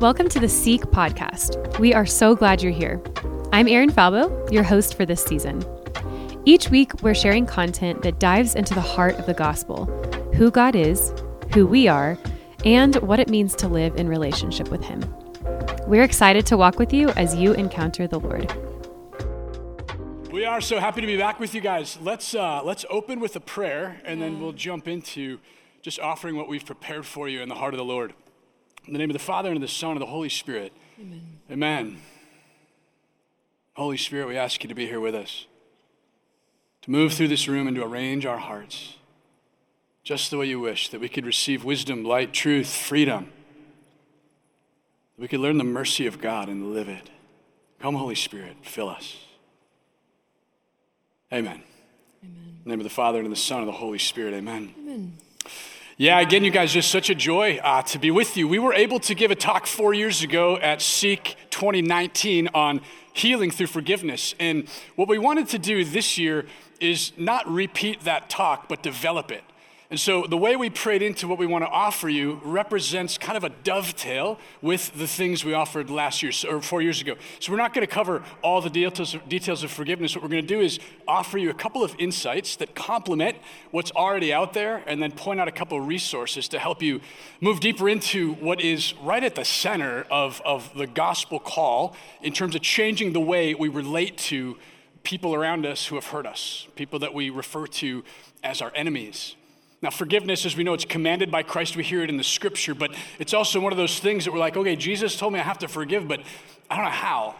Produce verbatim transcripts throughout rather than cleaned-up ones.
Welcome to the SEEK podcast. We are so glad you're here. I'm Aaron Falbo, your host for this season. Each week, we're sharing content that dives into the heart of the gospel, who God is, who we are, and what it means to live in relationship with Him. We're excited to walk with you as you encounter the Lord. We are so happy to be back with you guys. Let's uh, let's open with a prayer, and then we'll jump into just offering what we've prepared for you in the heart of the Lord. In the name of the Father, and of the Son, and of the Holy Spirit. Amen. Amen. Holy Spirit, we ask you to be here with us, to move through this room and to arrange our hearts just the way you wish, that we could receive wisdom, light, truth, freedom. We could learn the mercy of God and live it. Come, Holy Spirit, fill us. Amen. Amen. In the name of the Father, and of the Son, and of the Holy Spirit. Amen. Amen. Yeah, again, you guys, just such a joy uh, to be with you. We were able to give a talk four years ago at SEEK twenty nineteen on healing through forgiveness. And what we wanted to do this year is not repeat that talk, but develop it. And so the way we prayed into what we want to offer you represents kind of a dovetail with the things we offered last year, or four years ago. So we're not going to cover all the details of forgiveness. What we're going to do is offer you a couple of insights that complement what's already out there, and then point out a couple of resources to help you move deeper into what is right at the center of, of the gospel call in terms of changing the way we relate to people around us who have hurt us, people that we refer to as our enemies. Now, forgiveness, as we know, it's commanded by Christ. We hear it in the scripture, but it's also one of those things that we're like, okay, Jesus told me I have to forgive, but I don't know how.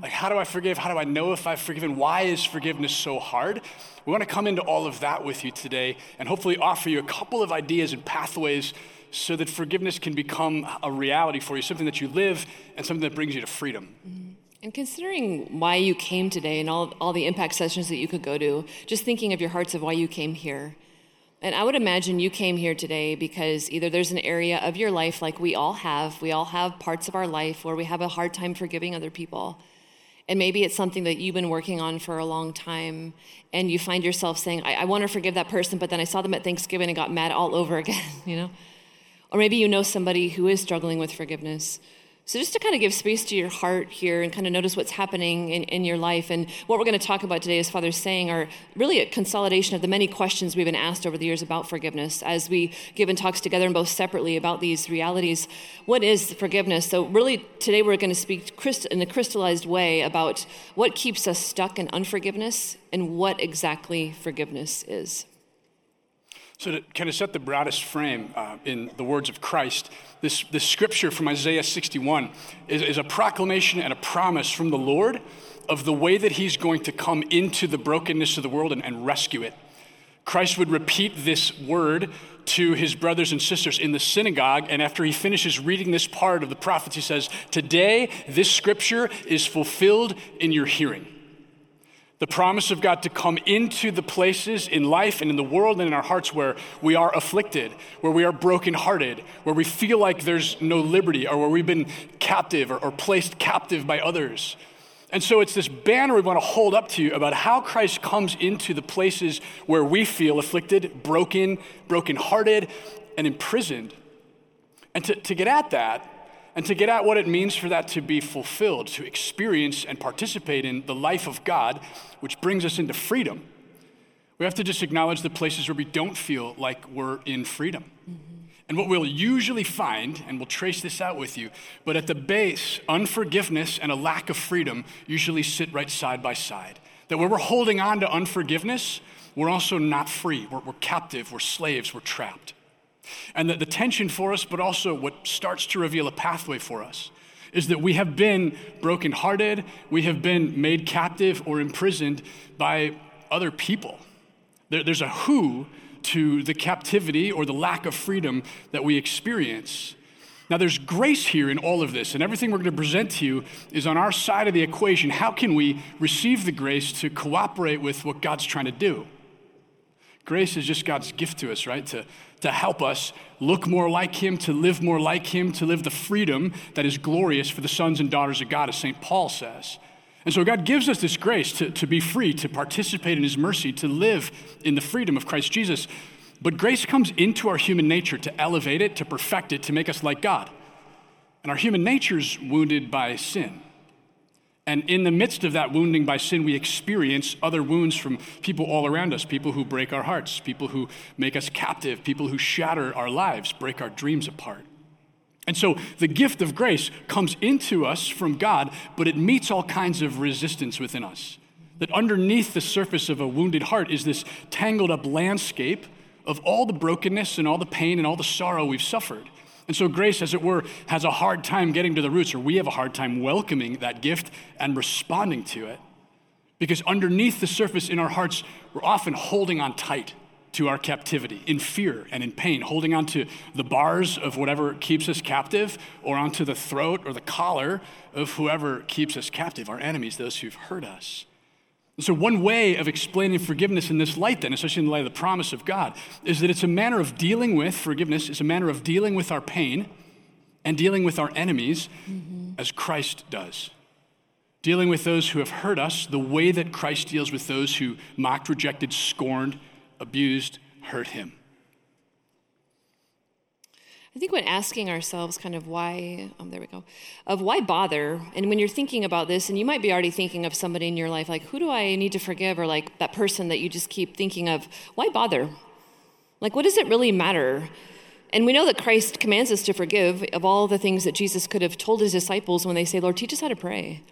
Like, how do I forgive? How do I know if I've forgiven? Why is forgiveness so hard? We want to come into all of that with you today and hopefully offer you a couple of ideas and pathways so that forgiveness can become a reality for you, something that you live and something that brings you to freedom. Mm-hmm. And considering why you came today and all, all the impact sessions that you could go to, just thinking of your hearts of why you came here. And I would imagine you came here today because either there's an area of your life like we all have, we all have parts of our life where we have a hard time forgiving other people. And maybe it's something that you've been working on for a long time, and you find yourself saying, I, I want to forgive that person, but then I saw them at Thanksgiving and got mad all over again, you know? Or maybe you know somebody who is struggling with forgiveness. So just to kind of give space to your heart here and kind of notice what's happening in, in your life. And what we're going to talk about today, as Father's saying, are really a consolidation of the many questions we've been asked over the years about forgiveness. As we give and talks together and both separately about these realities, what is forgiveness? So really today we're going to speak in a crystallized way about what keeps us stuck in unforgiveness and what exactly forgiveness is. So to kind of set the broadest frame uh, in the words of Christ, this, this scripture from Isaiah sixty-one is, is a proclamation and a promise from the Lord of the way that He's going to come into the brokenness of the world and, and rescue it. Christ would repeat this word to His brothers and sisters in the synagogue, and after He finishes reading this part of the prophets, He says, "Today this scripture is fulfilled in your hearing." The promise of God to come into the places in life and in the world and in our hearts where we are afflicted, where we are brokenhearted, where we feel like there's no liberty, or where we've been captive or, or placed captive by others. And so it's this banner we want to hold up to you about how Christ comes into the places where we feel afflicted, broken, brokenhearted, and imprisoned. And to, to get at that, and to get at what it means for that to be fulfilled, to experience and participate in the life of God, which brings us into freedom, we have to just acknowledge the places where we don't feel like we're in freedom. Mm-hmm. And what we'll usually find, and we'll trace this out with you, but at the base, unforgiveness and a lack of freedom usually sit right side by side. That where we're holding on to unforgiveness, we're also not free. We're, we're captive, we're slaves, we're trapped. And the, the tension for us, but also what starts to reveal a pathway for us, is that we have been brokenhearted, we have been made captive or imprisoned by other people. There, there's a who to the captivity or the lack of freedom that we experience. Now, there's grace here in all of this, and everything we're going to present to you is on our side of the equation. How can we receive the grace to cooperate with what God's trying to do? Grace is just God's gift to us, right? To, to help us look more like Him, to live more like Him, to live the freedom that is glorious for the sons and daughters of God, as Saint Paul says. And so God gives us this grace to, to be free, to participate in His mercy, to live in the freedom of Christ Jesus. But grace comes into our human nature to elevate it, to perfect it, to make us like God. And our human nature's wounded by sin. And in the midst of that wounding by sin, we experience other wounds from people all around us, people who break our hearts, people who make us captive, people who shatter our lives, break our dreams apart. And so the gift of grace comes into us from God, but it meets all kinds of resistance within us. That underneath the surface of a wounded heart is this tangled up landscape of all the brokenness and all the pain and all the sorrow we've suffered. And so grace, as it were, has a hard time getting to the roots, or we have a hard time welcoming that gift and responding to it. Because underneath the surface in our hearts, we're often holding on tight to our captivity in fear and in pain, holding on to the bars of whatever keeps us captive, or onto the throat or the collar of whoever keeps us captive, our enemies, those who've hurt us. And so one way of explaining forgiveness in this light then, especially in the light of the promise of God, is that it's a manner of dealing with forgiveness, it's a manner of dealing with our pain and dealing with our enemies mm-hmm. as Christ does. Dealing with those who have hurt us the way that Christ deals with those who mocked, rejected, scorned, abused, hurt him. I think when asking ourselves kind of why, um, there we go, of why bother, and when you're thinking about this, and you might be already thinking of somebody in your life, like, who do I need to forgive? Or like that person that you just keep thinking of, why bother? Like, what does it really matter? And we know that Christ commands us to forgive of all the things that Jesus could have told his disciples when they say, Lord, teach us how to pray.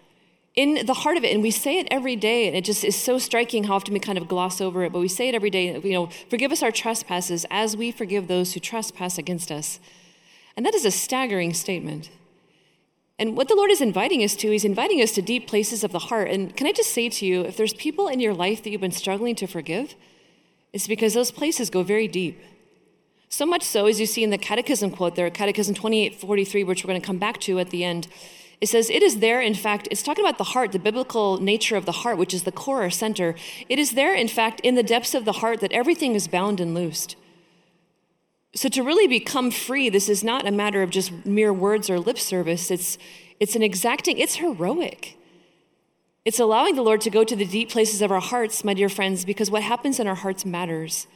In the heart of it, and we say it every day, and it just is so striking how often we kind of gloss over it, but we say it every day, you know, forgive us our trespasses as we forgive those who trespass against us. And that is a staggering statement. And what the Lord is inviting us to, he's inviting us to deep places of the heart. And can I just say to you, if there's people in your life that you've been struggling to forgive, it's because those places go very deep. So much so, as you see in the Catechism quote there, Catechism twenty-eight forty-three, which we're going to come back to at the end, it says, it is there, in fact, it's talking about the heart, the biblical nature of the heart, which is the core or center. It is there, in fact, in the depths of the heart that everything is bound and loosed. So to really become free, this is not a matter of just mere words or lip service. It's it's an exacting, it's heroic. It's allowing the Lord to go to the deep places of our hearts, my dear friends, because what happens in our hearts matters.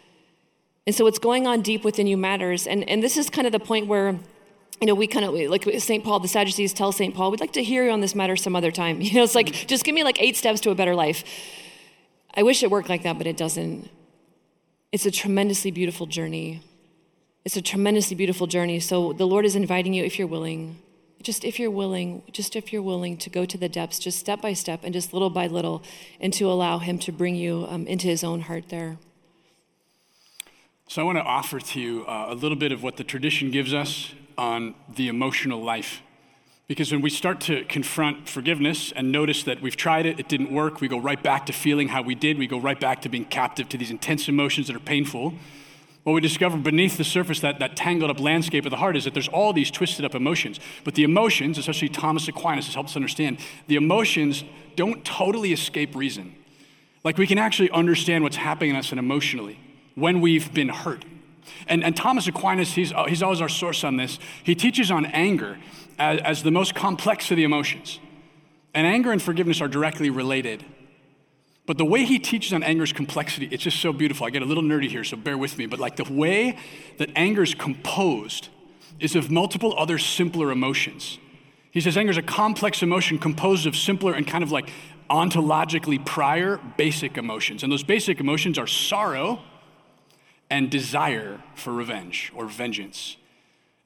And so what's going on deep within you matters. And and this is kind of the point where, you know, we kind of, like Saint Paul, the Sadducees tell Saint Paul, we'd like to hear you on this matter some other time. You know, it's like, just give me like eight steps to a better life. I wish it worked like that, but it doesn't. It's a tremendously beautiful journey. It's a tremendously beautiful journey. So the Lord is inviting you, if you're willing, just if you're willing, just if you're willing to go to the depths, just step by step and just little by little, and to allow him to bring you um, into his own heart there. So I want to offer to you uh, a little bit of what the tradition gives us on the emotional life. Because when we start to confront forgiveness and notice that we've tried it, it didn't work, we go right back to feeling how we did, we go right back to being captive to these intense emotions that are painful. What we discover beneath the surface, that, that tangled up landscape of the heart, is that there's all these twisted up emotions. But the emotions, especially Thomas Aquinas has helped us understand, the emotions don't totally escape reason. Like, we can actually understand what's happening in us and emotionally when we've been hurt. And, and Thomas Aquinas, he's, he's always our source on this. He teaches on anger as, as the most complex of the emotions. And anger and forgiveness are directly related. But the way he teaches on anger's complexity, it's just so beautiful. I get a little nerdy here, so bear with me. But like, the way that anger's composed is of multiple other simpler emotions. He says anger's a complex emotion composed of simpler and kind of like ontologically prior basic emotions. And those basic emotions are sorrow and desire for revenge or vengeance.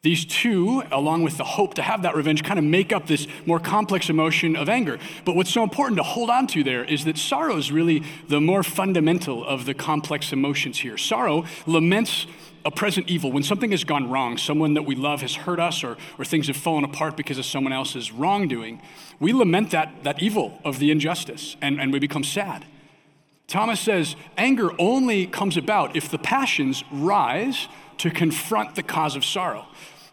These two, along with the hope to have that revenge, kind of make up this more complex emotion of anger. But what's so important to hold on to there is that sorrow is really the more fundamental of the complex emotions here. Sorrow laments a present evil. When something has gone wrong, someone that we love has hurt us, or, or things have fallen apart because of someone else's wrongdoing, we lament that, that evil of the injustice, and, and we become sad. Thomas says anger only comes about if the passions rise to confront the cause of sorrow.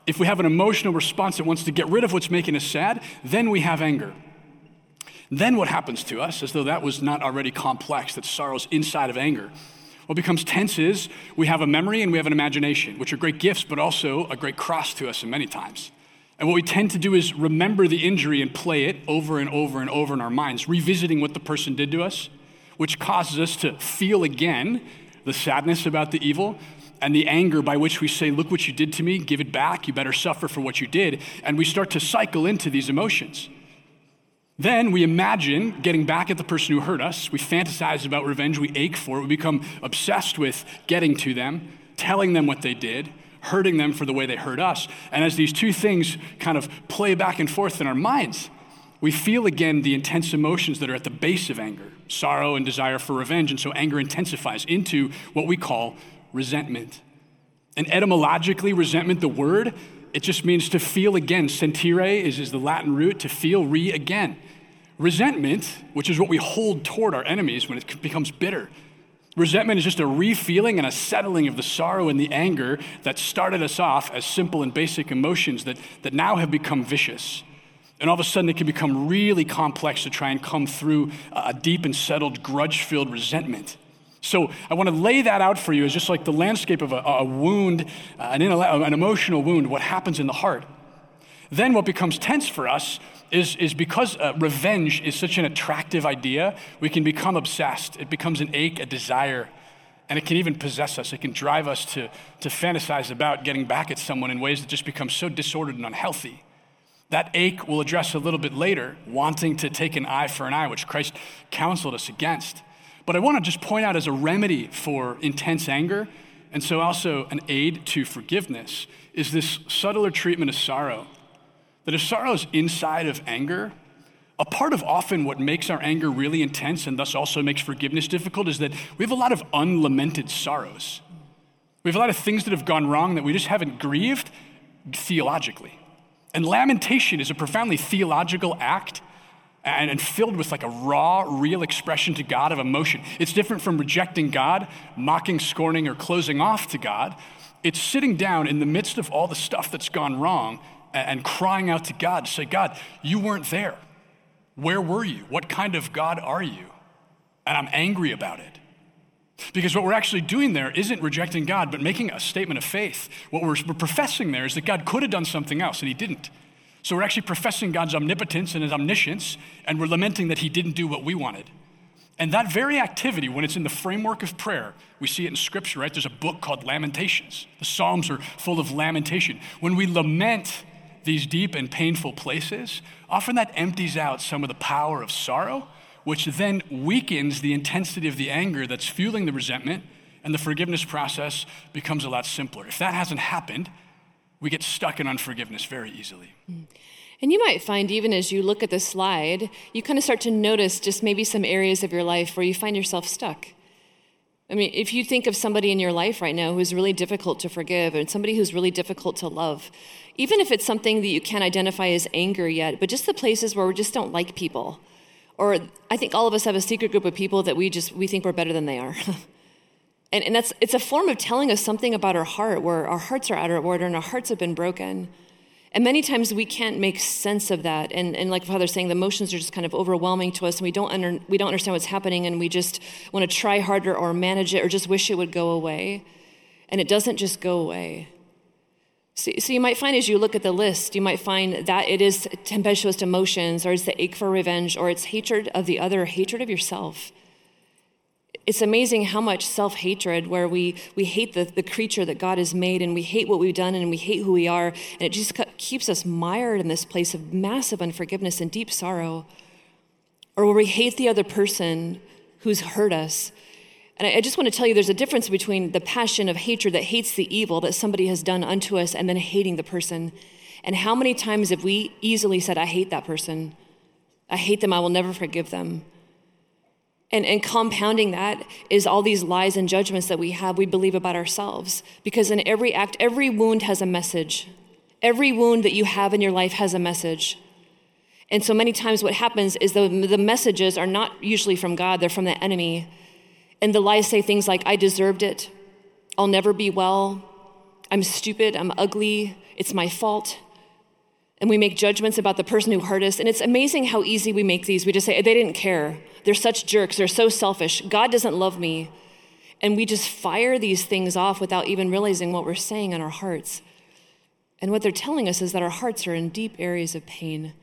If we have an emotional response that wants to get rid of what's making us sad, then we have anger. Then what happens to us, as though that was not already complex, that sorrow's inside of anger, what becomes tense is we have a memory and we have an imagination, which are great gifts, but also a great cross to us in many times. And what we tend to do is remember the injury and play it over and over and over in our minds, revisiting what the person did to us, which causes us to feel again the sadness about the evil, and the anger by which we say, look what you did to me, give it back, you better suffer for what you did, and we start to cycle into these emotions. Then we imagine getting back at the person who hurt us, we fantasize about revenge, we ache for it, we become obsessed with getting to them, telling them what they did, hurting them for the way they hurt us, and as these two things kind of play back and forth in our minds, we feel again the intense emotions that are at the base of anger, sorrow and desire for revenge, and so anger intensifies into what we call resentment. And etymologically, resentment, the word, it just means to feel again. Sentire is, is the Latin root, to feel re again. Resentment, which is what we hold toward our enemies when it becomes bitter. Resentment is just a re-feeling and a settling of the sorrow and the anger that started us off as simple and basic emotions that, that now have become vicious. And all of a sudden, it can become really complex to try and come through a deep and settled grudge-filled resentment. So I want to lay that out for you as just like the landscape of a, a wound, an, an emotional wound, what happens in the heart. Then what becomes tense for us is, is because uh, revenge is such an attractive idea, we can become obsessed. It becomes an ache, a desire, and it can even possess us. It can drive us to, to fantasize about getting back at someone in ways that just become so disordered and unhealthy. That ache we'll address a little bit later, wanting to take an eye for an eye, which Christ counseled us against. But I want to just point out as a remedy for intense anger, and so also an aid to forgiveness, is this subtler treatment of sorrow. That if sorrow is inside of anger, a part of often what makes our anger really intense and thus also makes forgiveness difficult is that we have a lot of unlamented sorrows. We have a lot of things that have gone wrong that we just haven't grieved theologically. And lamentation is a profoundly theological act and, and filled with like a raw, real expression to God of emotion. It's different from rejecting God, mocking, scorning, or closing off to God. It's sitting down in the midst of all the stuff that's gone wrong and, and crying out to God to say, God, you weren't there. Where were you? What kind of God are you? And I'm angry about it. Because what we're actually doing there isn't rejecting God, but making a statement of faith. What we're, we're professing there is that God could have done something else, and he didn't. So we're actually professing God's omnipotence and his omniscience, and we're lamenting that he didn't do what we wanted. And that very activity, when it's in the framework of prayer, we see it in Scripture, right? There's a book called Lamentations. The Psalms are full of lamentation. When we lament these deep and painful places, often that empties out some of the power of sorrow, which then weakens the intensity of the anger that's fueling the resentment, and the forgiveness process becomes a lot simpler. If that hasn't happened, we get stuck in unforgiveness very easily. And you might find, even as you look at this slide, you kind of start to notice just maybe some areas of your life where you find yourself stuck. I mean, if you think of somebody in your life right now who's really difficult to forgive and somebody who's really difficult to love, even if it's something that you can't identify as anger yet, but just the places where we just don't like people. Or I think all of us have a secret group of people that we just, we think we're better than they are. and and that's it's a form of telling us something about our heart, where our hearts are out of order and our hearts have been broken. And many times we can't make sense of that. And and like Father's saying, the emotions are just kind of overwhelming to us, and we don't under, we don't understand what's happening, and we just want to try harder or manage it or just wish it would go away. And it doesn't just go away. So, so you might find as you look at the list, you might find that it is tempestuous emotions, or it's the ache for revenge, or it's hatred of the other, hatred of yourself. It's amazing how much self-hatred, where we, we hate the, the creature that God has made, and we hate what we've done, and we hate who we are, and it just keeps us mired in this place of massive unforgiveness and deep sorrow. Or where we hate the other person who's hurt us. And I just want to tell you, there's a difference between the passion of hatred that hates the evil that somebody has done unto us, and then hating the person. And how many times have we easily said, I hate that person. I hate them. I will never forgive them. And, and compounding that is all these lies and judgments that we have, we believe about ourselves. Because in every act, every wound has a message. Every wound that you have in your life has a message. And so many times what happens is the, the messages are not usually from God. They're from the enemy. And the lies say things like, I deserved it, I'll never be well, I'm stupid, I'm ugly, it's my fault. And we make judgments about the person who hurt us. And it's amazing how easy we make these. We just say, they didn't care, they're such jerks, they're so selfish, God doesn't love me. And we just fire these things off without even realizing what we're saying in our hearts. And what they're telling us is that our hearts are in deep areas of pain.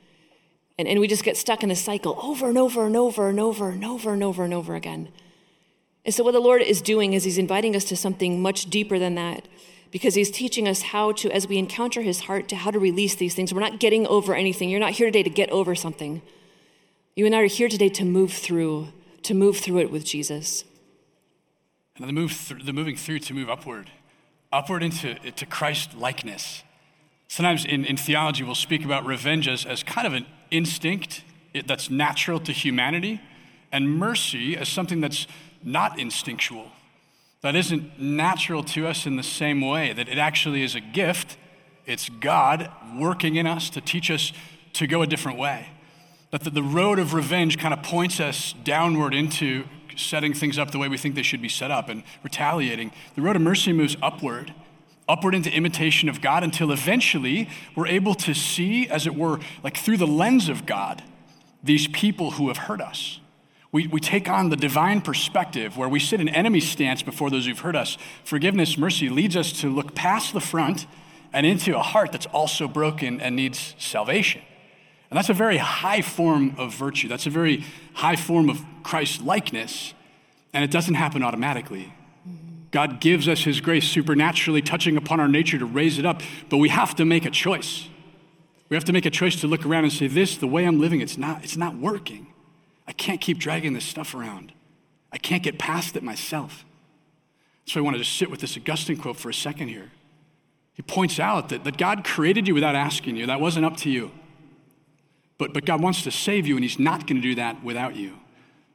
And, and we just get stuck in this cycle over and over and over and over and over and over and over again. And so what the Lord is doing is he's inviting us to something much deeper than that, because he's teaching us how to, as we encounter his heart, to how to release these things. We're not getting over anything. You're not here today to get over something. You and I are here today to move through, to move through it with Jesus. And the move, th- the moving through to move upward, upward into to Christ likeness. Sometimes in, in theology, we'll speak about revenge as, as kind of an instinct that's natural to humanity, and mercy as something that's not instinctual, that isn't natural to us in the same way, that it actually is a gift. It's God working in us to teach us to go a different way. That the, the road of revenge kind of points us downward into setting things up the way we think they should be set up and retaliating. The road of mercy moves upward, upward into imitation of God, until eventually we're able to see, as it were, like through the lens of God, these people who have hurt us. We we take on the divine perspective where we sit in enemy stance before those who've hurt us. Forgiveness, mercy leads us to look past the front and into a heart that's also broken and needs salvation. And that's a very high form of virtue. That's a very high form of Christ-likeness, and it doesn't happen automatically. God gives us his grace supernaturally, touching upon our nature to raise it up, but we have to make a choice. We have to make a choice to look around and say, this, the way I'm living, it's not, it's not working. I can't keep dragging this stuff around. I can't get past it myself. So I want to just sit with this Augustine quote for a second here. He points out that, that God created you without asking you. That wasn't up to you. But, but God wants to save you, and he's not going to do that without you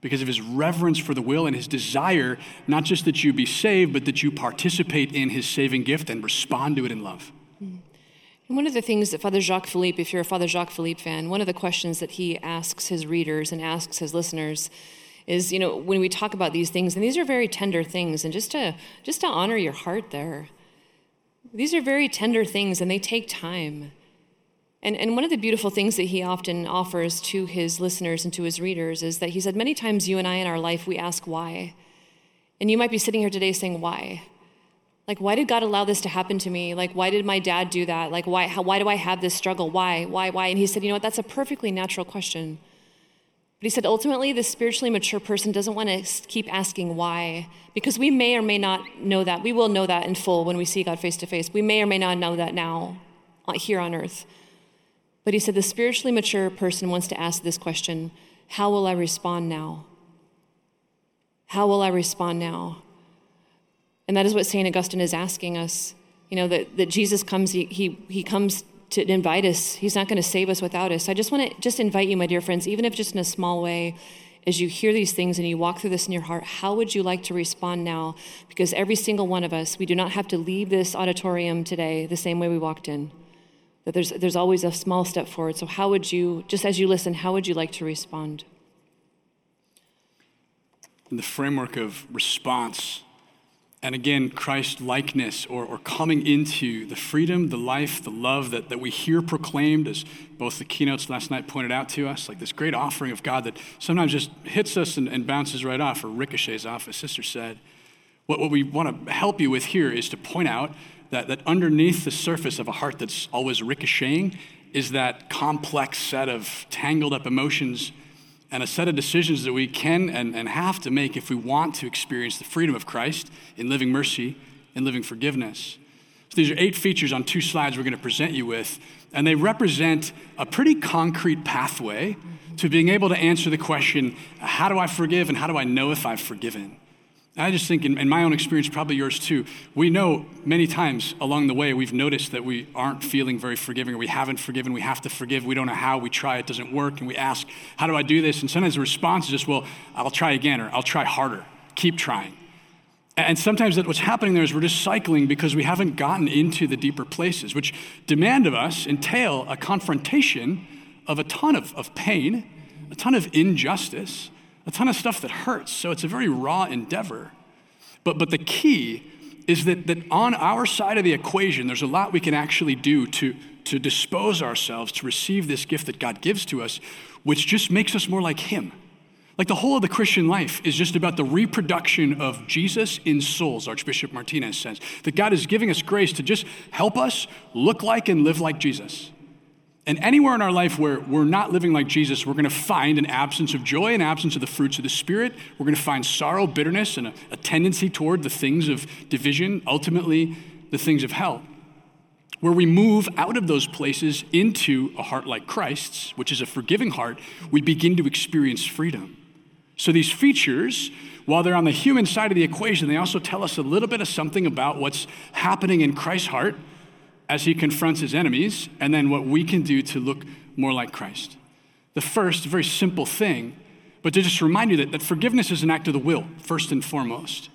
because of his reverence for the will and his desire, not just that you be saved, but that you participate in his saving gift and respond to it in love. And one of the things that Father Jacques Philippe, if you're a Father Jacques Philippe fan, one of the questions that he asks his readers and asks his listeners is, you know, when we talk about these things, and these are very tender things, and just to just to honor your heart there, these are very tender things, and they take time. And and one of the beautiful things that he often offers to his listeners and to his readers is that he said, many times you and I in our life, we ask why. And you might be sitting here today saying, why? Like, why did God allow this to happen to me? Like, why did my dad do that? Like, why how, why do I have this struggle? Why, why, why? And he said, you know what, that's a perfectly natural question. But he said, ultimately, the spiritually mature person doesn't want to keep asking why, because we may or may not know that. We will know that in full when we see God face to face. We may or may not know that now, here on earth. But he said, the spiritually mature person wants to ask this question, how will I respond now? How will I respond now? And that is what Saint Augustine is asking us, you know, that, that Jesus comes, he, he he comes to invite us. He's not going to save us without us. So I just want to just invite you, my dear friends, even if just in a small way, as you hear these things and you walk through this in your heart, how would you like to respond now? Because every single one of us, we do not have to leave this auditorium today the same way we walked in, that there's there's always a small step forward. So how would you, just as you listen, how would you like to respond? In the framework of response, and again, Christ-likeness, or, or coming into the freedom, the life, the love that, that we hear proclaimed, as both the keynotes last night pointed out to us, like this great offering of God that sometimes just hits us and, and bounces right off or ricochets off, as Sister said. What, what we want to help you with here is to point out that, that underneath the surface of a heart that's always ricocheting is that complex set of tangled up emotions and a set of decisions that we can and, and have to make if we want to experience the freedom of Christ in living mercy and living forgiveness. So these are eight features on two slides we're going to present you with, and they represent a pretty concrete pathway to being able to answer the question, how do I forgive and how do I know if I've forgiven? And I just think in, in my own experience, probably yours too, we know many times along the way we've noticed that we aren't feeling very forgiving, or we haven't forgiven, we have to forgive, we don't know how, we try, it doesn't work, and we ask, how do I do this? And sometimes the response is just, well, I'll try again, or I'll try harder, keep trying. And sometimes that what's happening there is we're just cycling because we haven't gotten into the deeper places, which demand of us entail a confrontation of a ton of, of pain, a ton of injustice, a ton of stuff that hurts, so it's a very raw endeavor. But but the key is that, that on our side of the equation, there's a lot we can actually do to, to dispose ourselves to receive this gift that God gives to us, which just makes us more like him. Like the whole of the Christian life is just about the reproduction of Jesus in souls, Archbishop Martinez says, that God is giving us grace to just help us look like and live like Jesus. And anywhere in our life where we're not living like Jesus, we're going to find an absence of joy, an absence of the fruits of the Spirit. We're going to find sorrow, bitterness, and a, a tendency toward the things of division, ultimately the things of hell. Where we move out of those places into a heart like Christ's, which is a forgiving heart, we begin to experience freedom. So these features, while they're on the human side of the equation, they also tell us a little bit of something about what's happening in Christ's heart as he confronts his enemies, and then what we can do to look more like Christ. The first, very simple thing, but to just remind you that, that forgiveness is an act of the will, first and foremost.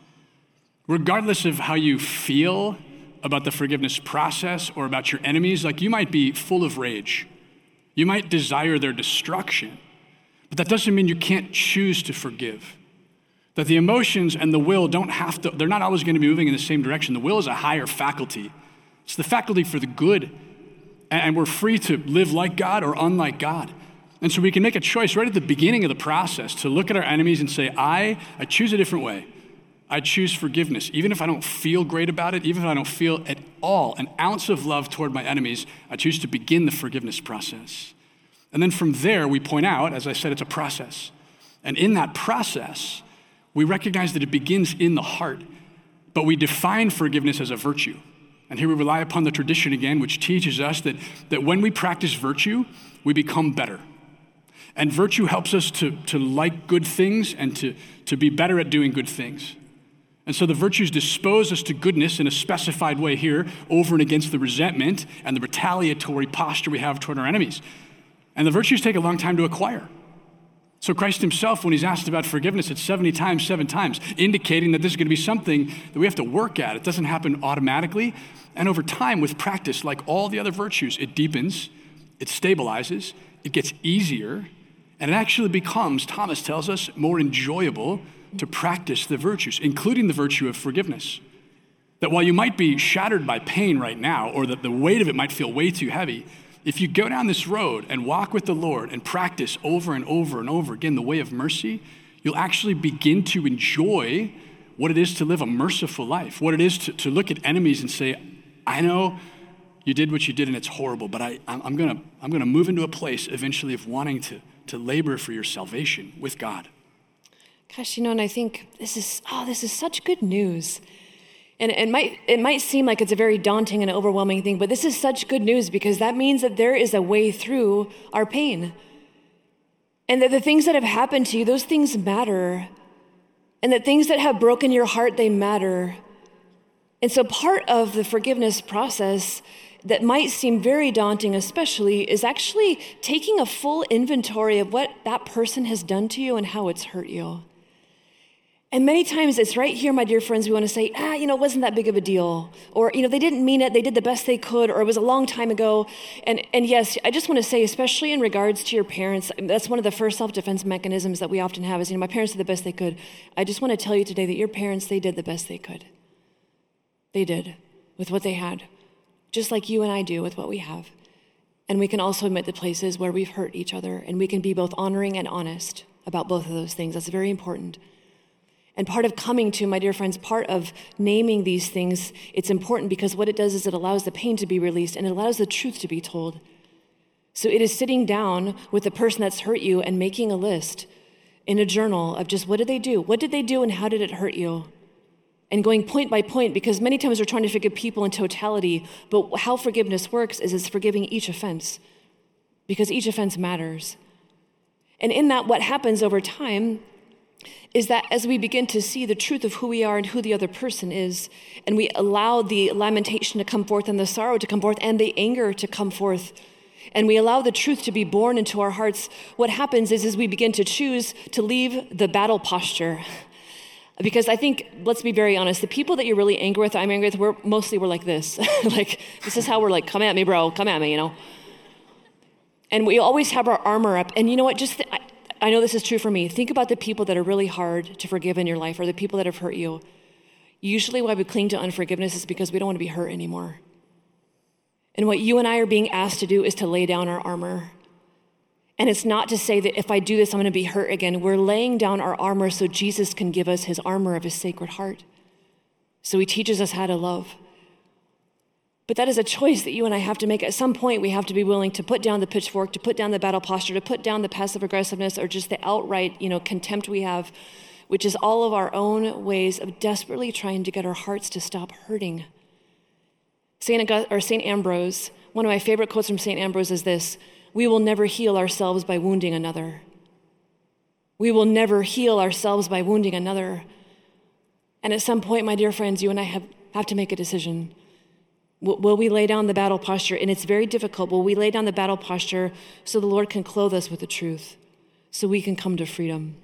Regardless of how you feel about the forgiveness process or about your enemies, like you might be full of rage. You might desire their destruction, but that doesn't mean you can't choose to forgive. That the emotions and the will don't have to, they're not always going to be moving in the same direction. The will is a higher faculty. It's the faculty for the good, and we're free to live like God or unlike God. And so we can make a choice right at the beginning of the process to look at our enemies and say, I, I choose a different way. I choose forgiveness. Even if I don't feel great about it, even if I don't feel at all an ounce of love toward my enemies, I choose to begin the forgiveness process. And then from there, we point out, as I said, it's a process. And in that process, we recognize that it begins in the heart, but we define forgiveness as a virtue. And here we rely upon the tradition again, which teaches us that, that when we practice virtue, we become better. And virtue helps us to, to like good things and to, to be better at doing good things. And so the virtues dispose us to goodness in a specified way here, over and against the resentment and the retaliatory posture we have toward our enemies. And the virtues take a long time to acquire. So Christ himself, when he's asked about forgiveness, it's seventy times, seven times, indicating that this is going to be something that we have to work at. It doesn't happen automatically. And over time, with practice, like all the other virtues, it deepens, it stabilizes, it gets easier, and it actually becomes, Thomas tells us, more enjoyable to practice the virtues, including the virtue of forgiveness. That while you might be shattered by pain right now, or that the weight of it might feel way too heavy, if you go down this road and walk with the Lord and practice over and over and over again the way of mercy, you'll actually begin to enjoy what it is to live a merciful life, what it is to, to look at enemies and say, I know you did what you did and it's horrible, but I, I'm gonna, I'm gonna move into a place eventually of wanting to, to labor for your salvation with God. Gosh, you know, and I think this is, oh, this is such good news. And it might it might seem like it's a very daunting and overwhelming thing, but this is such good news because that means that there is a way through our pain. And that the things that have happened to you, those things matter. And that things that have broken your heart, they matter. And so part of the forgiveness process that might seem very daunting, especially, is actually taking a full inventory of what that person has done to you and how it's hurt you. And many times it's right here, my dear friends, we want to say, ah, you know, it wasn't that big of a deal. Or, you know, they didn't mean it. They did the best they could, or it was a long time ago. And and yes, I just want to say, especially in regards to your parents, that's one of the first self-defense mechanisms that we often have is, you know, my parents did the best they could. I just want to tell you today that your parents, they did the best they could. They did with what they had, just like you and I do with what we have. And we can also admit the places where we've hurt each other, and we can be both honoring and honest about both of those things. That's very important. And part of coming to, my dear friends, part of naming these things, it's important because what it does is it allows the pain to be released and it allows the truth to be told. So it is sitting down with the person that's hurt you and making a list in a journal of just what did they do? What did they do and how did it hurt you? And going point by point, because many times we're trying to forgive people in totality, but how forgiveness works is it's forgiving each offense because each offense matters. And in that, what happens over time is that as we begin to see the truth of who we are and who the other person is, and we allow the lamentation to come forth and the sorrow to come forth and the anger to come forth, and we allow the truth to be born into our hearts, what happens is, is we begin to choose to leave the battle posture. Because I think, let's be very honest, the people that you're really angry with, I'm angry with, we're mostly we're like this. Like, this is how we're like, come at me, bro, come at me, you know. And we always have our armor up. And you know what, just... Th- I, I know this is true for me. Think about the people that are really hard to forgive in your life or the people that have hurt you. Usually why we cling to unforgiveness is because we don't want to be hurt anymore. And what you and I are being asked to do is to lay down our armor. And it's not to say that if I do this, I'm going to be hurt again. We're laying down our armor so Jesus can give us his armor of his sacred heart. So he teaches us how to love. But that is a choice that you and I have to make. At some point, we have to be willing to put down the pitchfork, to put down the battle posture, to put down the passive aggressiveness, or just the outright, you know, contempt we have, which is all of our own ways of desperately trying to get our hearts to stop hurting. Saint August- or Saint Ambrose, one of my favorite quotes from Saint Ambrose is this: "We will never heal ourselves by wounding another." We will never heal ourselves by wounding another. And at some point, my dear friends, you and I have, have to make a decision. Will we lay down the battle posture? And it's very difficult. Will we lay down the battle posture so the Lord can clothe us with the truth, so we can come to freedom?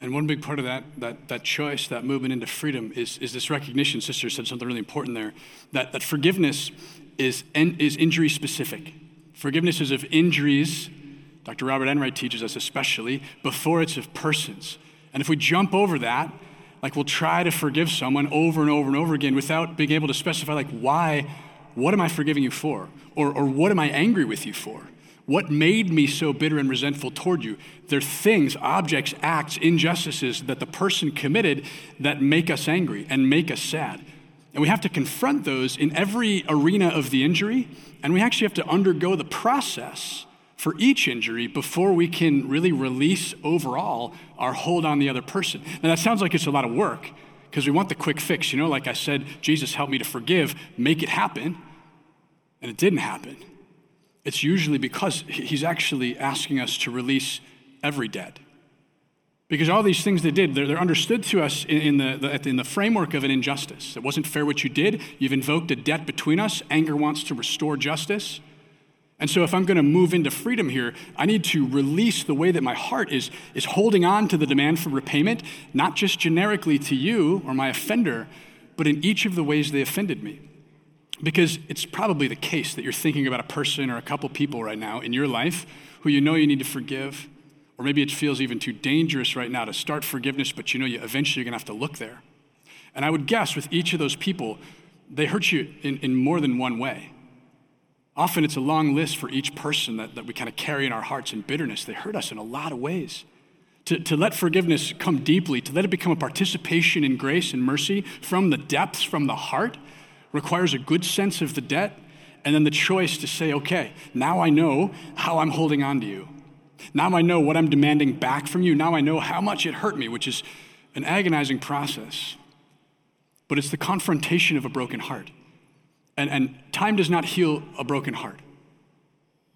And one big part of that that that choice, that movement into freedom, is is this recognition. Sister said something really important there, that that forgiveness is is injury specific. Forgiveness is of injuries. Doctor Robert Enright teaches us especially before it's of persons. And if we jump over that, like we'll try to forgive someone over and over and over again without being able to specify, like, why, what am I forgiving you for? Or, or what am I angry with you for? What made me so bitter and resentful toward you? There are things, objects, acts, injustices that the person committed that make us angry and make us sad. And we have to confront those in every arena of the injury. And we actually have to undergo the process for each injury before we can really release overall our hold on the other person. Now that sounds like it's a lot of work because we want the quick fix. You know, like I said, Jesus helped me to forgive, make it happen, and it didn't happen. It's usually because he's actually asking us to release every debt. Because all these things they did, they're, they're understood to us in, in, the, the, in the framework of an injustice. It wasn't fair what you did. You've invoked a debt between us. Anger wants to restore justice. And so if I'm going to move into freedom here, I need to release the way that my heart is, is holding on to the demand for repayment, not just generically to you or my offender, but in each of the ways they offended me. Because it's probably the case that you're thinking about a person or a couple people right now in your life who you know you need to forgive, or maybe it feels even too dangerous right now to start forgiveness, but you know you eventually you're going to have to look there. And I would guess with each of those people, they hurt you in, in more than one way. Often it's a long list for each person that, that we kind of carry in our hearts in bitterness. They hurt us in a lot of ways. To, to let forgiveness come deeply, to let it become a participation in grace and mercy from the depths, from the heart, requires a good sense of the debt and then the choice to say, okay, now I know how I'm holding on to you. Now I know what I'm demanding back from you. Now I know how much it hurt me, which is an agonizing process. But it's the confrontation of a broken heart. And, and time does not heal a broken heart.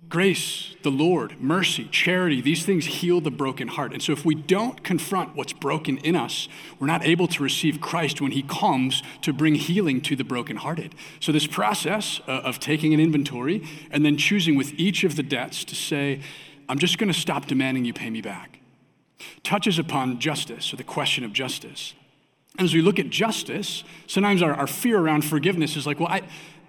Grace, the Lord, mercy, charity, these things heal the broken heart. And so if we don't confront what's broken in us, we're not able to receive Christ when he comes to bring healing to the brokenhearted. So this process uh, of taking an inventory and then choosing with each of the debts to say, I'm just going to stop demanding you pay me back, touches upon justice, or the question of justice. And as we look at justice, sometimes our, our fear around forgiveness is like, well, I,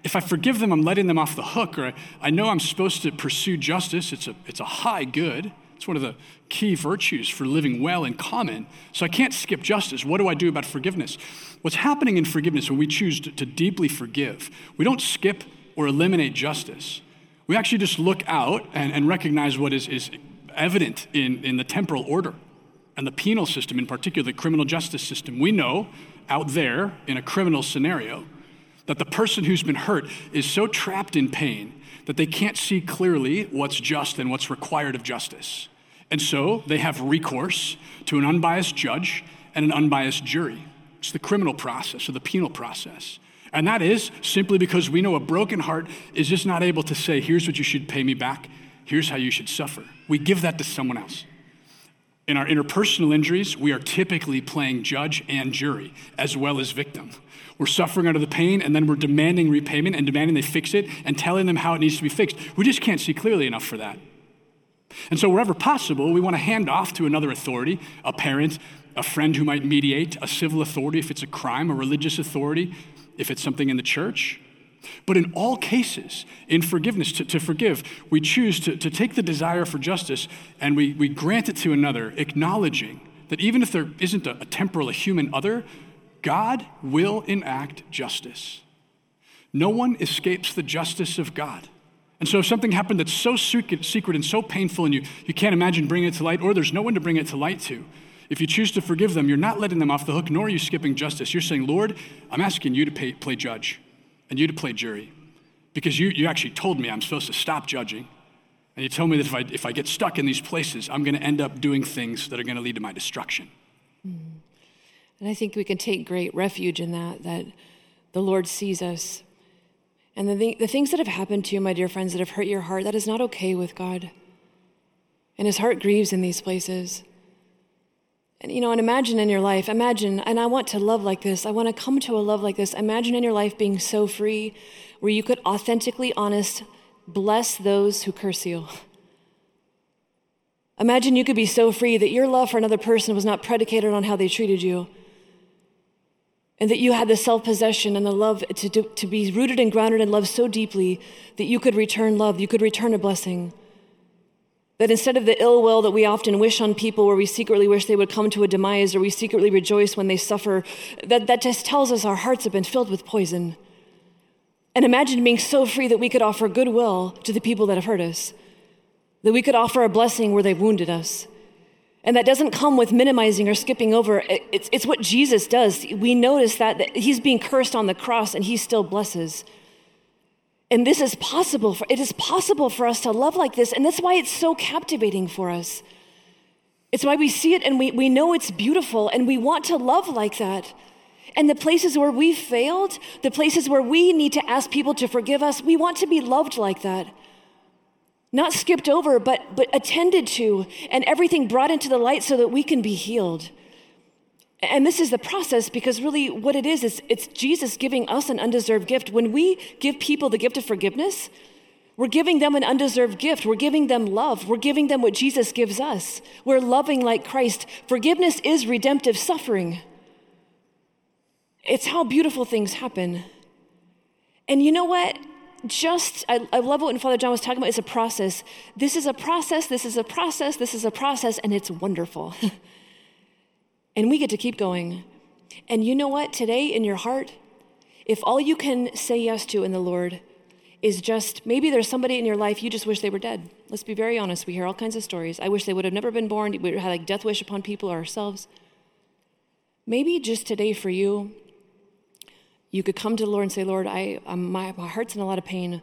if I forgive them, I'm letting them off the hook, or I, I know I'm supposed to pursue justice. It's a, it's a high good. It's one of the key virtues for living well in common. So I can't skip justice. What do I do about forgiveness? What's happening in forgiveness when we choose to, to deeply forgive, we don't skip or eliminate justice. We actually just look out and, and recognize what is, is evident in, in the temporal order. And the penal system, in particular, the criminal justice system, we know out there in a criminal scenario that the person who's been hurt is so trapped in pain that they can't see clearly what's just and what's required of justice. And so they have recourse to an unbiased judge and an unbiased jury. It's the criminal process or the penal process. And that is simply because we know a broken heart is just not able to say, here's what you should pay me back, here's how you should suffer. We give that to someone else. In our interpersonal injuries, we are typically playing judge and jury, as well as victim. We're suffering under the pain, and then we're demanding repayment and demanding they fix it and telling them how it needs to be fixed. We just can't see clearly enough for that. And so wherever possible, we want to hand off to another authority, a parent, a friend who might mediate, a civil authority if it's a crime, a religious authority if it's something in the church. But in all cases, in forgiveness, to, to forgive, we choose to, to take the desire for justice and we, we grant it to another, acknowledging that even if there isn't a, a temporal, a human other, God will enact justice. No one escapes the justice of God. And so if something happened that's so secret, secret and so painful and you, you can't imagine bringing it to light, or there's no one to bring it to light to, If you choose to forgive them, you're not letting them off the hook, nor are you skipping justice. You're saying, Lord, I'm asking you to pay, play judge and you to play jury, because you, you actually told me I'm supposed to stop judging. And you tell me that if I, if I get stuck in these places, I'm going to end up doing things that are going to lead to my destruction. Mm. And I think we can take great refuge in that, that the Lord sees us. And the, th- the things that have happened to you, my dear friends, that have hurt your heart, that is not okay with God. And his heart grieves in these places. And, you know, and imagine in your life, imagine, and I want to love like this. I want to come to a love like this. Imagine in your life being so free where you could authentically, honest, bless those who curse you. Imagine you could be so free that your love for another person was not predicated on how they treated you, and that you had the self-possession and the love to do, to be rooted and grounded in love so deeply that you could return love, you could return a blessing. That instead of the ill will that we often wish on people, where we secretly wish they would come to a demise, or we secretly rejoice when they suffer, that, that just tells us our hearts have been filled with poison. And imagine being so free that we could offer goodwill to the people that have hurt us, that we could offer a blessing where they've wounded us. And that doesn't come with minimizing or skipping over. It's, it's what Jesus does. We notice that, that he's being cursed on the cross and he still blesses. And this is possible. For, it is possible for us to love like this. And that's why it's so captivating for us. It's why we see it and we, we know it's beautiful and we want to love like that. And the places where we failed, the places where we need to ask people to forgive us, we want to be loved like that. Not skipped over, but but attended to, and everything brought into the light so that we can be healed. And this is the process, because really what it is, is it's Jesus giving us an undeserved gift. When we give people the gift of forgiveness, we're giving them an undeserved gift. We're giving them love. We're giving them what Jesus gives us. We're loving like Christ. Forgiveness is redemptive suffering. It's how beautiful things happen. And you know what? Just, I, I love what Father John was talking about. It's a process. This is a process. This is a process. This is a process. And it's wonderful. And we get to keep going. And you know what? Today in your heart, if all you can say yes to in the Lord is just, maybe there's somebody in your life you just wish they were dead. Let's be very honest. We hear all kinds of stories. I wish they would have never been born. We had like death wish upon people or ourselves. Maybe just today for you, you could come to the Lord and say, Lord, I, I'm, my, my heart's in a lot of pain,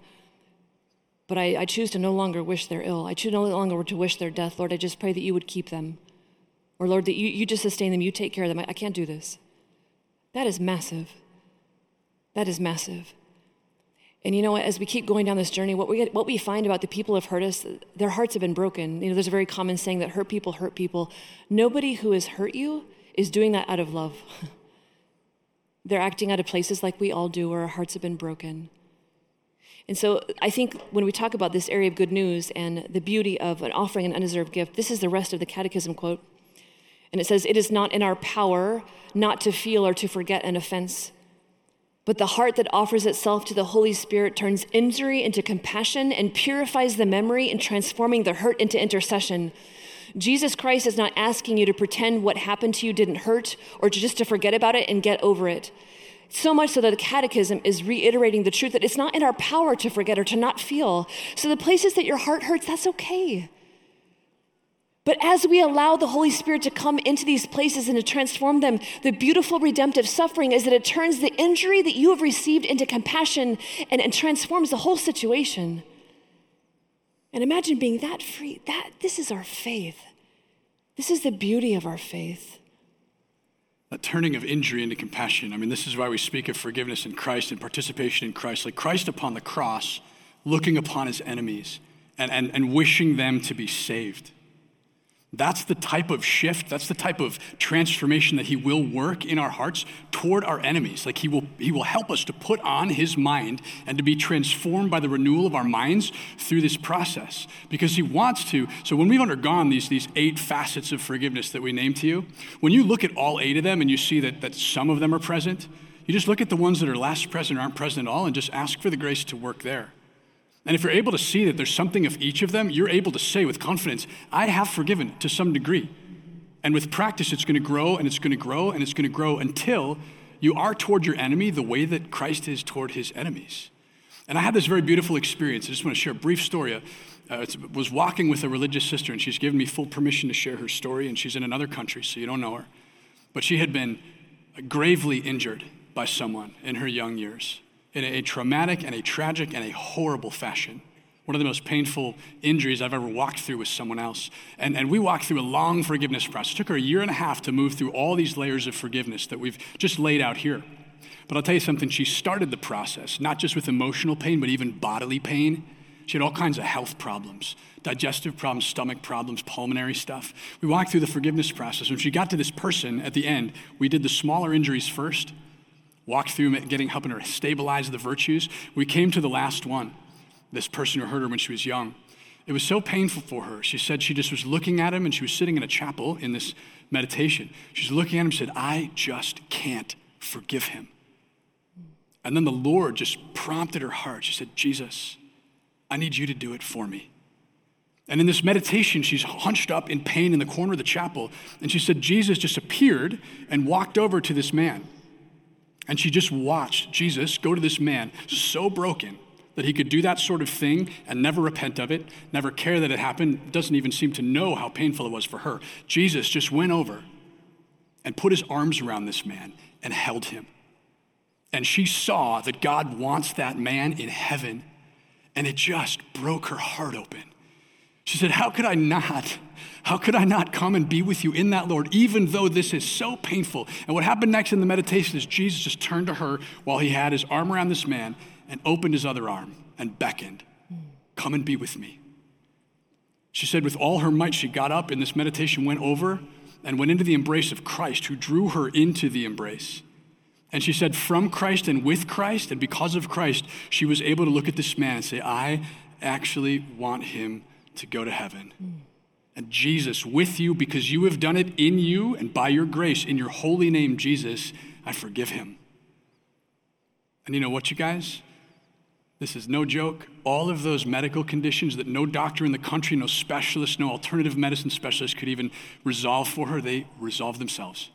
but I, I choose to no longer wish they're ill. I choose no longer to wish their death. Lord, I just pray that you would keep them. Or Lord, that you, you just sustain them. You take care of them. I, I can't do this. That is massive. That is massive. And you know what? As we keep going down this journey, what we get, what we find about the people who have hurt us, their hearts have been broken. You know, there's a very common saying that hurt people hurt people. Nobody who has hurt you is doing that out of love. They're acting out of places like we all do, where our hearts have been broken. And so I think when we talk about this area of good news and the beauty of an offering an undeserved gift, this is the rest of the Catechism quote. And it says, it is not in our power not to feel or to forget an offense, but the heart that offers itself to the Holy Spirit turns injury into compassion and purifies the memory in transforming the hurt into intercession. Jesus Christ is not asking you to pretend what happened to you didn't hurt, or to just to forget about it and get over it. So much so that the Catechism is reiterating the truth that it's not in our power to forget or to not feel. So the places that your heart hurts, that's okay. But as we allow the Holy Spirit to come into these places and to transform them, the beautiful redemptive suffering is that it turns the injury that you have received into compassion and, and transforms the whole situation. And imagine being that free. That this is our faith. This is the beauty of our faith. That turning of injury into compassion. I mean, this is why we speak of forgiveness in Christ and participation in Christ. Like Christ upon the cross, looking upon his enemies and, and, and wishing them to be saved. That's the type of shift. That's the type of transformation that he will work in our hearts toward our enemies. Like he will he will help us to put on his mind and to be transformed by the renewal of our minds through this process, because he wants to. So when we've undergone these, these eight facets of forgiveness that we named to you, when you look at all eight of them and you see that, that some of them are present, you just look at the ones that are less present or aren't present at all and just ask for the grace to work there. And if you're able to see that there's something of each of them, you're able to say with confidence, I have forgiven to some degree. And with practice, it's going to grow and it's going to grow and it's going to grow until you are toward your enemy the way that Christ is toward his enemies. And I had this very beautiful experience. I just want to share a brief story. I uh, was walking with a religious sister, and she's given me full permission to share her story, and she's in another country, so you don't know her. But she had been gravely injured by someone in her young years in a, a traumatic and a tragic and a horrible fashion. One of the most painful injuries I've ever walked through with someone else. And, and we walked through a long forgiveness process. It took her a year and a half to move through all these layers of forgiveness that we've just laid out here. But I'll tell you something, she started the process, not just with emotional pain, but even bodily pain. She had all kinds of health problems, digestive problems, stomach problems, pulmonary stuff. We walked through the forgiveness process. When she got to this person at the end, we did the smaller injuries first, walked through getting, helping her stabilize the virtues. We came to the last one, this person who hurt her when she was young. It was so painful for her. She said she just was looking at him, and she was sitting in a chapel in this meditation. She's looking at him and said, I just can't forgive him. And then the Lord just prompted her heart. She said, Jesus, I need you to do it for me. And in this meditation, she's hunched up in pain in the corner of the chapel. And she said, Jesus just appeared and walked over to this man. And she just watched Jesus go to this man so broken that he could do that sort of thing and never repent of it, never care that it happened, doesn't even seem to know how painful it was for her. Jesus just went over and put his arms around this man and held him. And she saw that God wants that man in heaven, and it just broke her heart open. She said, how could I not? How could I not come and be with you in that, Lord, even though this is so painful? And what happened next in the meditation is Jesus just turned to her while he had his arm around this man and opened his other arm and beckoned, come and be with me. She said with all her might, she got up in this meditation, went over and went into the embrace of Christ, who drew her into the embrace. And she said, from Christ and with Christ and because of Christ, she was able to look at this man and say, I actually want him to go to heaven. Mm. And Jesus, with you, because you have done it in you and by your grace, in your holy name, Jesus, I forgive him. And you know what, you guys? This is no joke. All of those medical conditions that no doctor in the country, no specialist, no alternative medicine specialist could even resolve for her, they resolved themselves.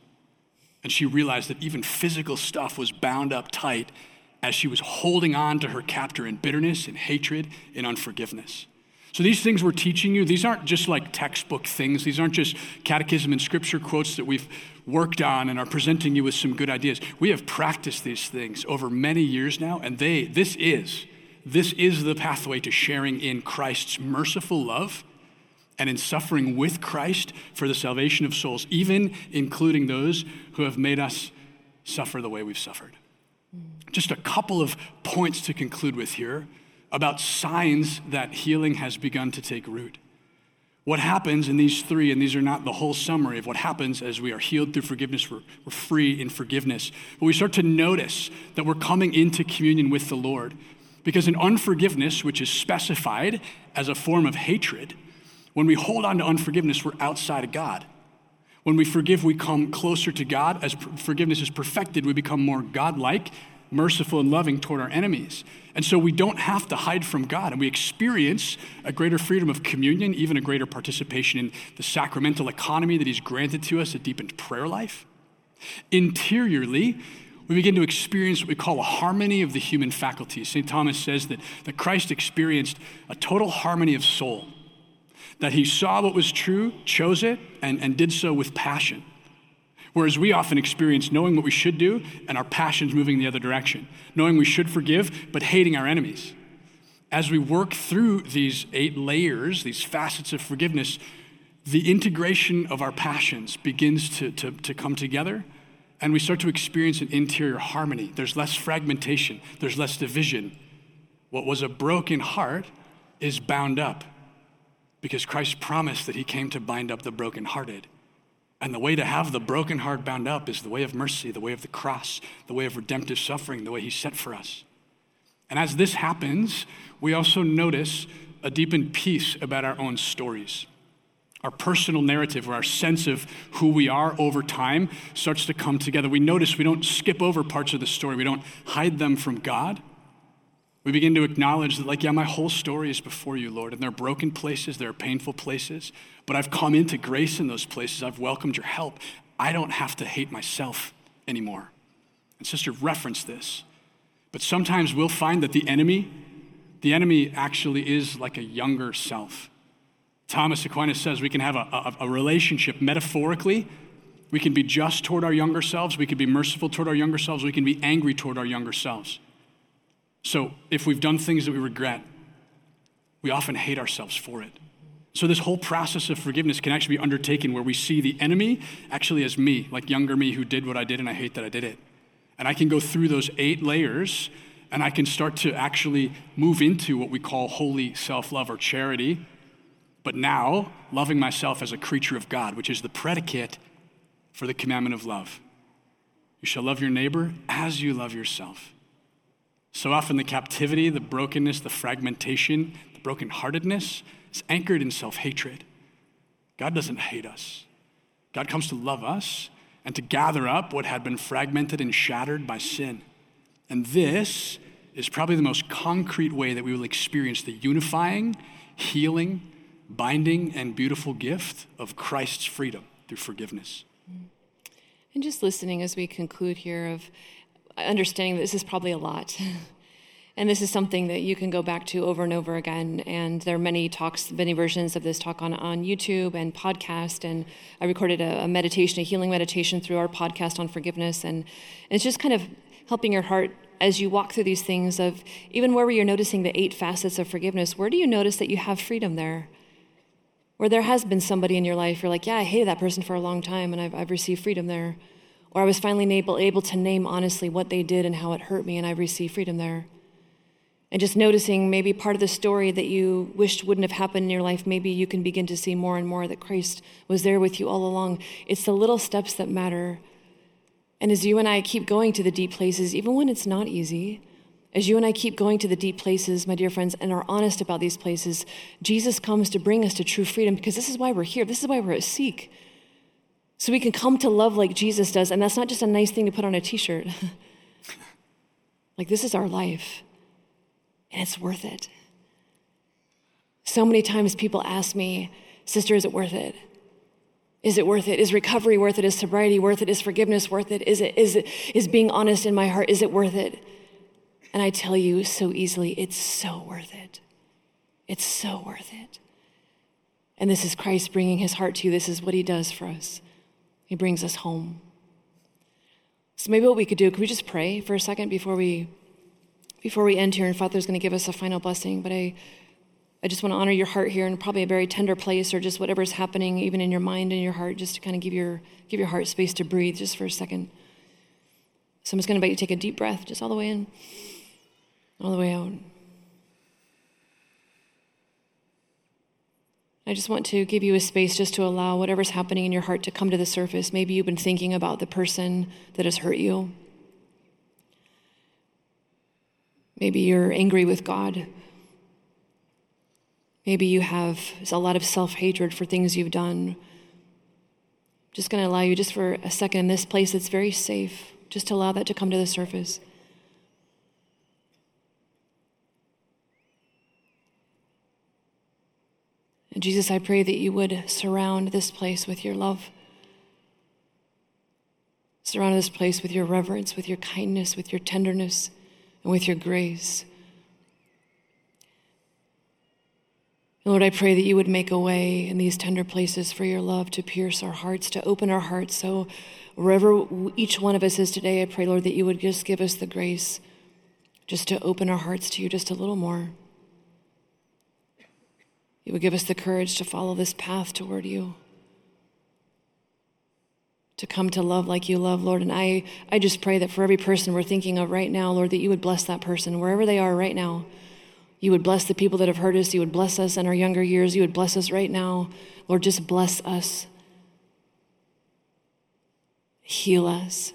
And she realized that even physical stuff was bound up tight as she was holding on to her captor in bitterness, in hatred, in unforgiveness. So these things we're teaching you, these aren't just like textbook things. These aren't just catechism and scripture quotes that we've worked on and are presenting you with some good ideas. We have practiced these things over many years now, and they, this is, this is the pathway to sharing in Christ's merciful love and in suffering with Christ for the salvation of souls, even including those who have made us suffer the way we've suffered. Just a couple of points to conclude with here about signs that healing has begun to take root. What happens in these three, and these are not the whole summary of what happens as we are healed through forgiveness, we're, we're free in forgiveness, but we start to notice that we're coming into communion with the Lord. Because in unforgiveness, which is specified as a form of hatred, when we hold on to unforgiveness, we're outside of God. When we forgive, we come closer to God. As forgiveness is perfected, we become more God-like, merciful and loving toward our enemies. And so we don't have to hide from God, and we experience a greater freedom of communion, even a greater participation in the sacramental economy that he's granted to us, a deepened prayer life. Interiorly, we begin to experience what we call a harmony of the human faculties. Saint Thomas says that, that Christ experienced a total harmony of soul, that he saw what was true, chose it, and, and did so with passion. Whereas we often experience knowing what we should do and our passions moving the other direction, knowing we should forgive, but hating our enemies. As we work through these eight layers, these facets of forgiveness, the integration of our passions begins to, to, to come together, and we start to experience an interior harmony. There's less fragmentation, there's less division. What was a broken heart is bound up, because Christ promised that he came to bind up the brokenhearted. And the way to have the broken heart bound up is the way of mercy, the way of the cross, the way of redemptive suffering, the way he set for us. And as this happens, we also notice a deepened peace about our own stories. Our personal narrative, or our sense of who we are over time, starts to come together. We notice we don't skip over parts of the story. We don't hide them from God. We begin to acknowledge that, like, yeah, my whole story is before you, Lord, and there are broken places, there are painful places, but I've come into grace in those places. I've welcomed your help. I don't have to hate myself anymore. And Sister referenced this, but sometimes we'll find that the enemy the enemy actually is like a younger self. Thomas Aquinas says we can have a, a, a relationship metaphorically. We can be just toward our younger selves. We can be merciful toward our younger selves. We can be angry toward our younger selves. So if we've done things that we regret, we often hate ourselves for it. So this whole process of forgiveness can actually be undertaken where we see the enemy actually as me, like younger me who did what I did and I hate that I did it. And I can go through those eight layers and I can start to actually move into what we call holy self-love or charity, but now loving myself as a creature of God, which is the predicate for the commandment of love. You shall love your neighbor as you love yourself. So often the captivity, the brokenness, the fragmentation, the brokenheartedness is anchored in self-hatred. God doesn't hate us. God comes to love us and to gather up what had been fragmented and shattered by sin. And this is probably the most concrete way that we will experience the unifying, healing, binding, and beautiful gift of Christ's freedom through forgiveness. And just listening as we conclude here of understanding that this is probably a lot. And this is something that you can go back to over and over again. And there are many talks, many versions of this talk on, on YouTube and podcast. And I recorded a, a meditation, a healing meditation through our podcast on forgiveness. And it's just kind of helping your heart as you walk through these things of even where you're noticing the eight facets of forgiveness, where do you notice that you have freedom there? Where there has been somebody in your life, you're like, yeah, I hated that person for a long time and I've, I've received freedom there. Or I was finally able, able to name honestly what they did and how it hurt me and I received freedom there. And just noticing maybe part of the story that you wished wouldn't have happened in your life, maybe you can begin to see more and more that Christ was there with you all along. It's the little steps that matter. And as you and I keep going to the deep places, even when it's not easy, as you and I keep going to the deep places, my dear friends, and are honest about these places, Jesus comes to bring us to true freedom because this is why we're here. This is why we're at SEEK. So we can come to love like Jesus does. And that's not just a nice thing to put on a t-shirt. Like, this is our life. And it's worth it. So many times people ask me, Sister, is it worth it? Is it worth it? Is recovery worth it? Is sobriety worth it? Is forgiveness worth it? Is it, is it, is being honest in my heart, is it worth it? And I tell you so easily, it's so worth it. It's so worth it. And this is Christ bringing his heart to you. This is what he does for us. He brings us home. So maybe what we could do, could we just pray for a second before we before we end here? And Father's going to give us a final blessing, but I I just want to honor your heart here in probably a very tender place or just whatever's happening even in your mind and your heart, just to kind of give your give your heart space to breathe just for a second. So I'm just going to invite you to take a deep breath, just all the way in, all the way out. I just want to give you a space just to allow whatever's happening in your heart to come to the surface. Maybe you've been thinking about the person that has hurt you. Maybe you're angry with God. Maybe you have a lot of self-hatred for things you've done. Just going to allow you just for a second in this place that's very safe, just to allow that to come to the surface. And Jesus, I pray that you would surround this place with your love. Surround this place with your reverence, with your kindness, with your tenderness, and with your grace. Lord, I pray that you would make a way in these tender places for your love to pierce our hearts, to open our hearts. So wherever each one of us is today, I pray, Lord, that you would just give us the grace just to open our hearts to you just a little more. You would give us the courage to follow this path toward you, to come to love like you love, Lord. And I, I just pray that for every person we're thinking of right now, Lord, that you would bless that person wherever they are right now. You would bless the people that have hurt us. You would bless us in our younger years. You would bless us right now. Lord, just bless us. Heal us.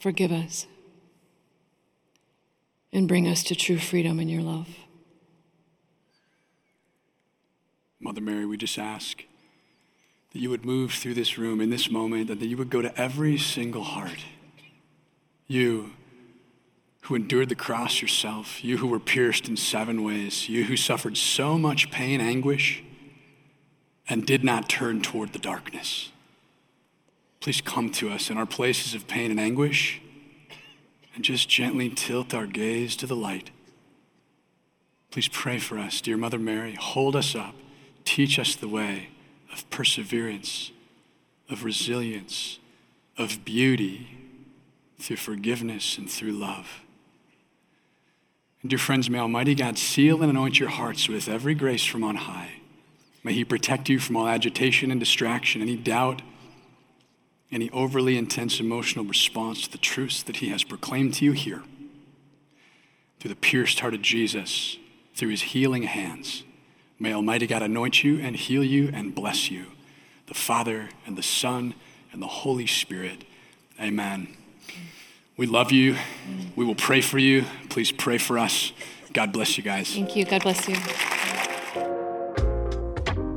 Forgive us. And bring us to true freedom in your love. Mother Mary, we just ask that you would move through this room in this moment, and that you would go to every single heart. You who endured the cross yourself, you who were pierced in seven ways, you who suffered so much pain, anguish, and did not turn toward the darkness. Please come to us in our places of pain and anguish and just gently tilt our gaze to the light. Please pray for us. Dear Mother Mary, hold us up. Teach us the way of perseverance, of resilience, of beauty, through forgiveness and through love. And dear friends, may Almighty God seal and anoint your hearts with every grace from on high. May He protect you from all agitation and distraction, any doubt, any overly intense emotional response to the truths that He has proclaimed to you here. Through the pierced heart of Jesus, through His healing hands, may Almighty God anoint you and heal you and bless you. The Father and the Son and the Holy Spirit. Amen. We love you. We will pray for you. Please pray for us. God bless you guys. Thank you. God bless you.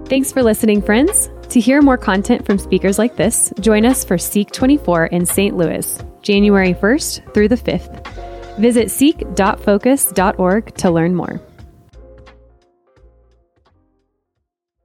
Thanks for listening, friends. To hear more content from speakers like this, join us for SEEK twenty-four in Saint Louis, January first through the fifth. Visit seek dot focus dot org to learn more.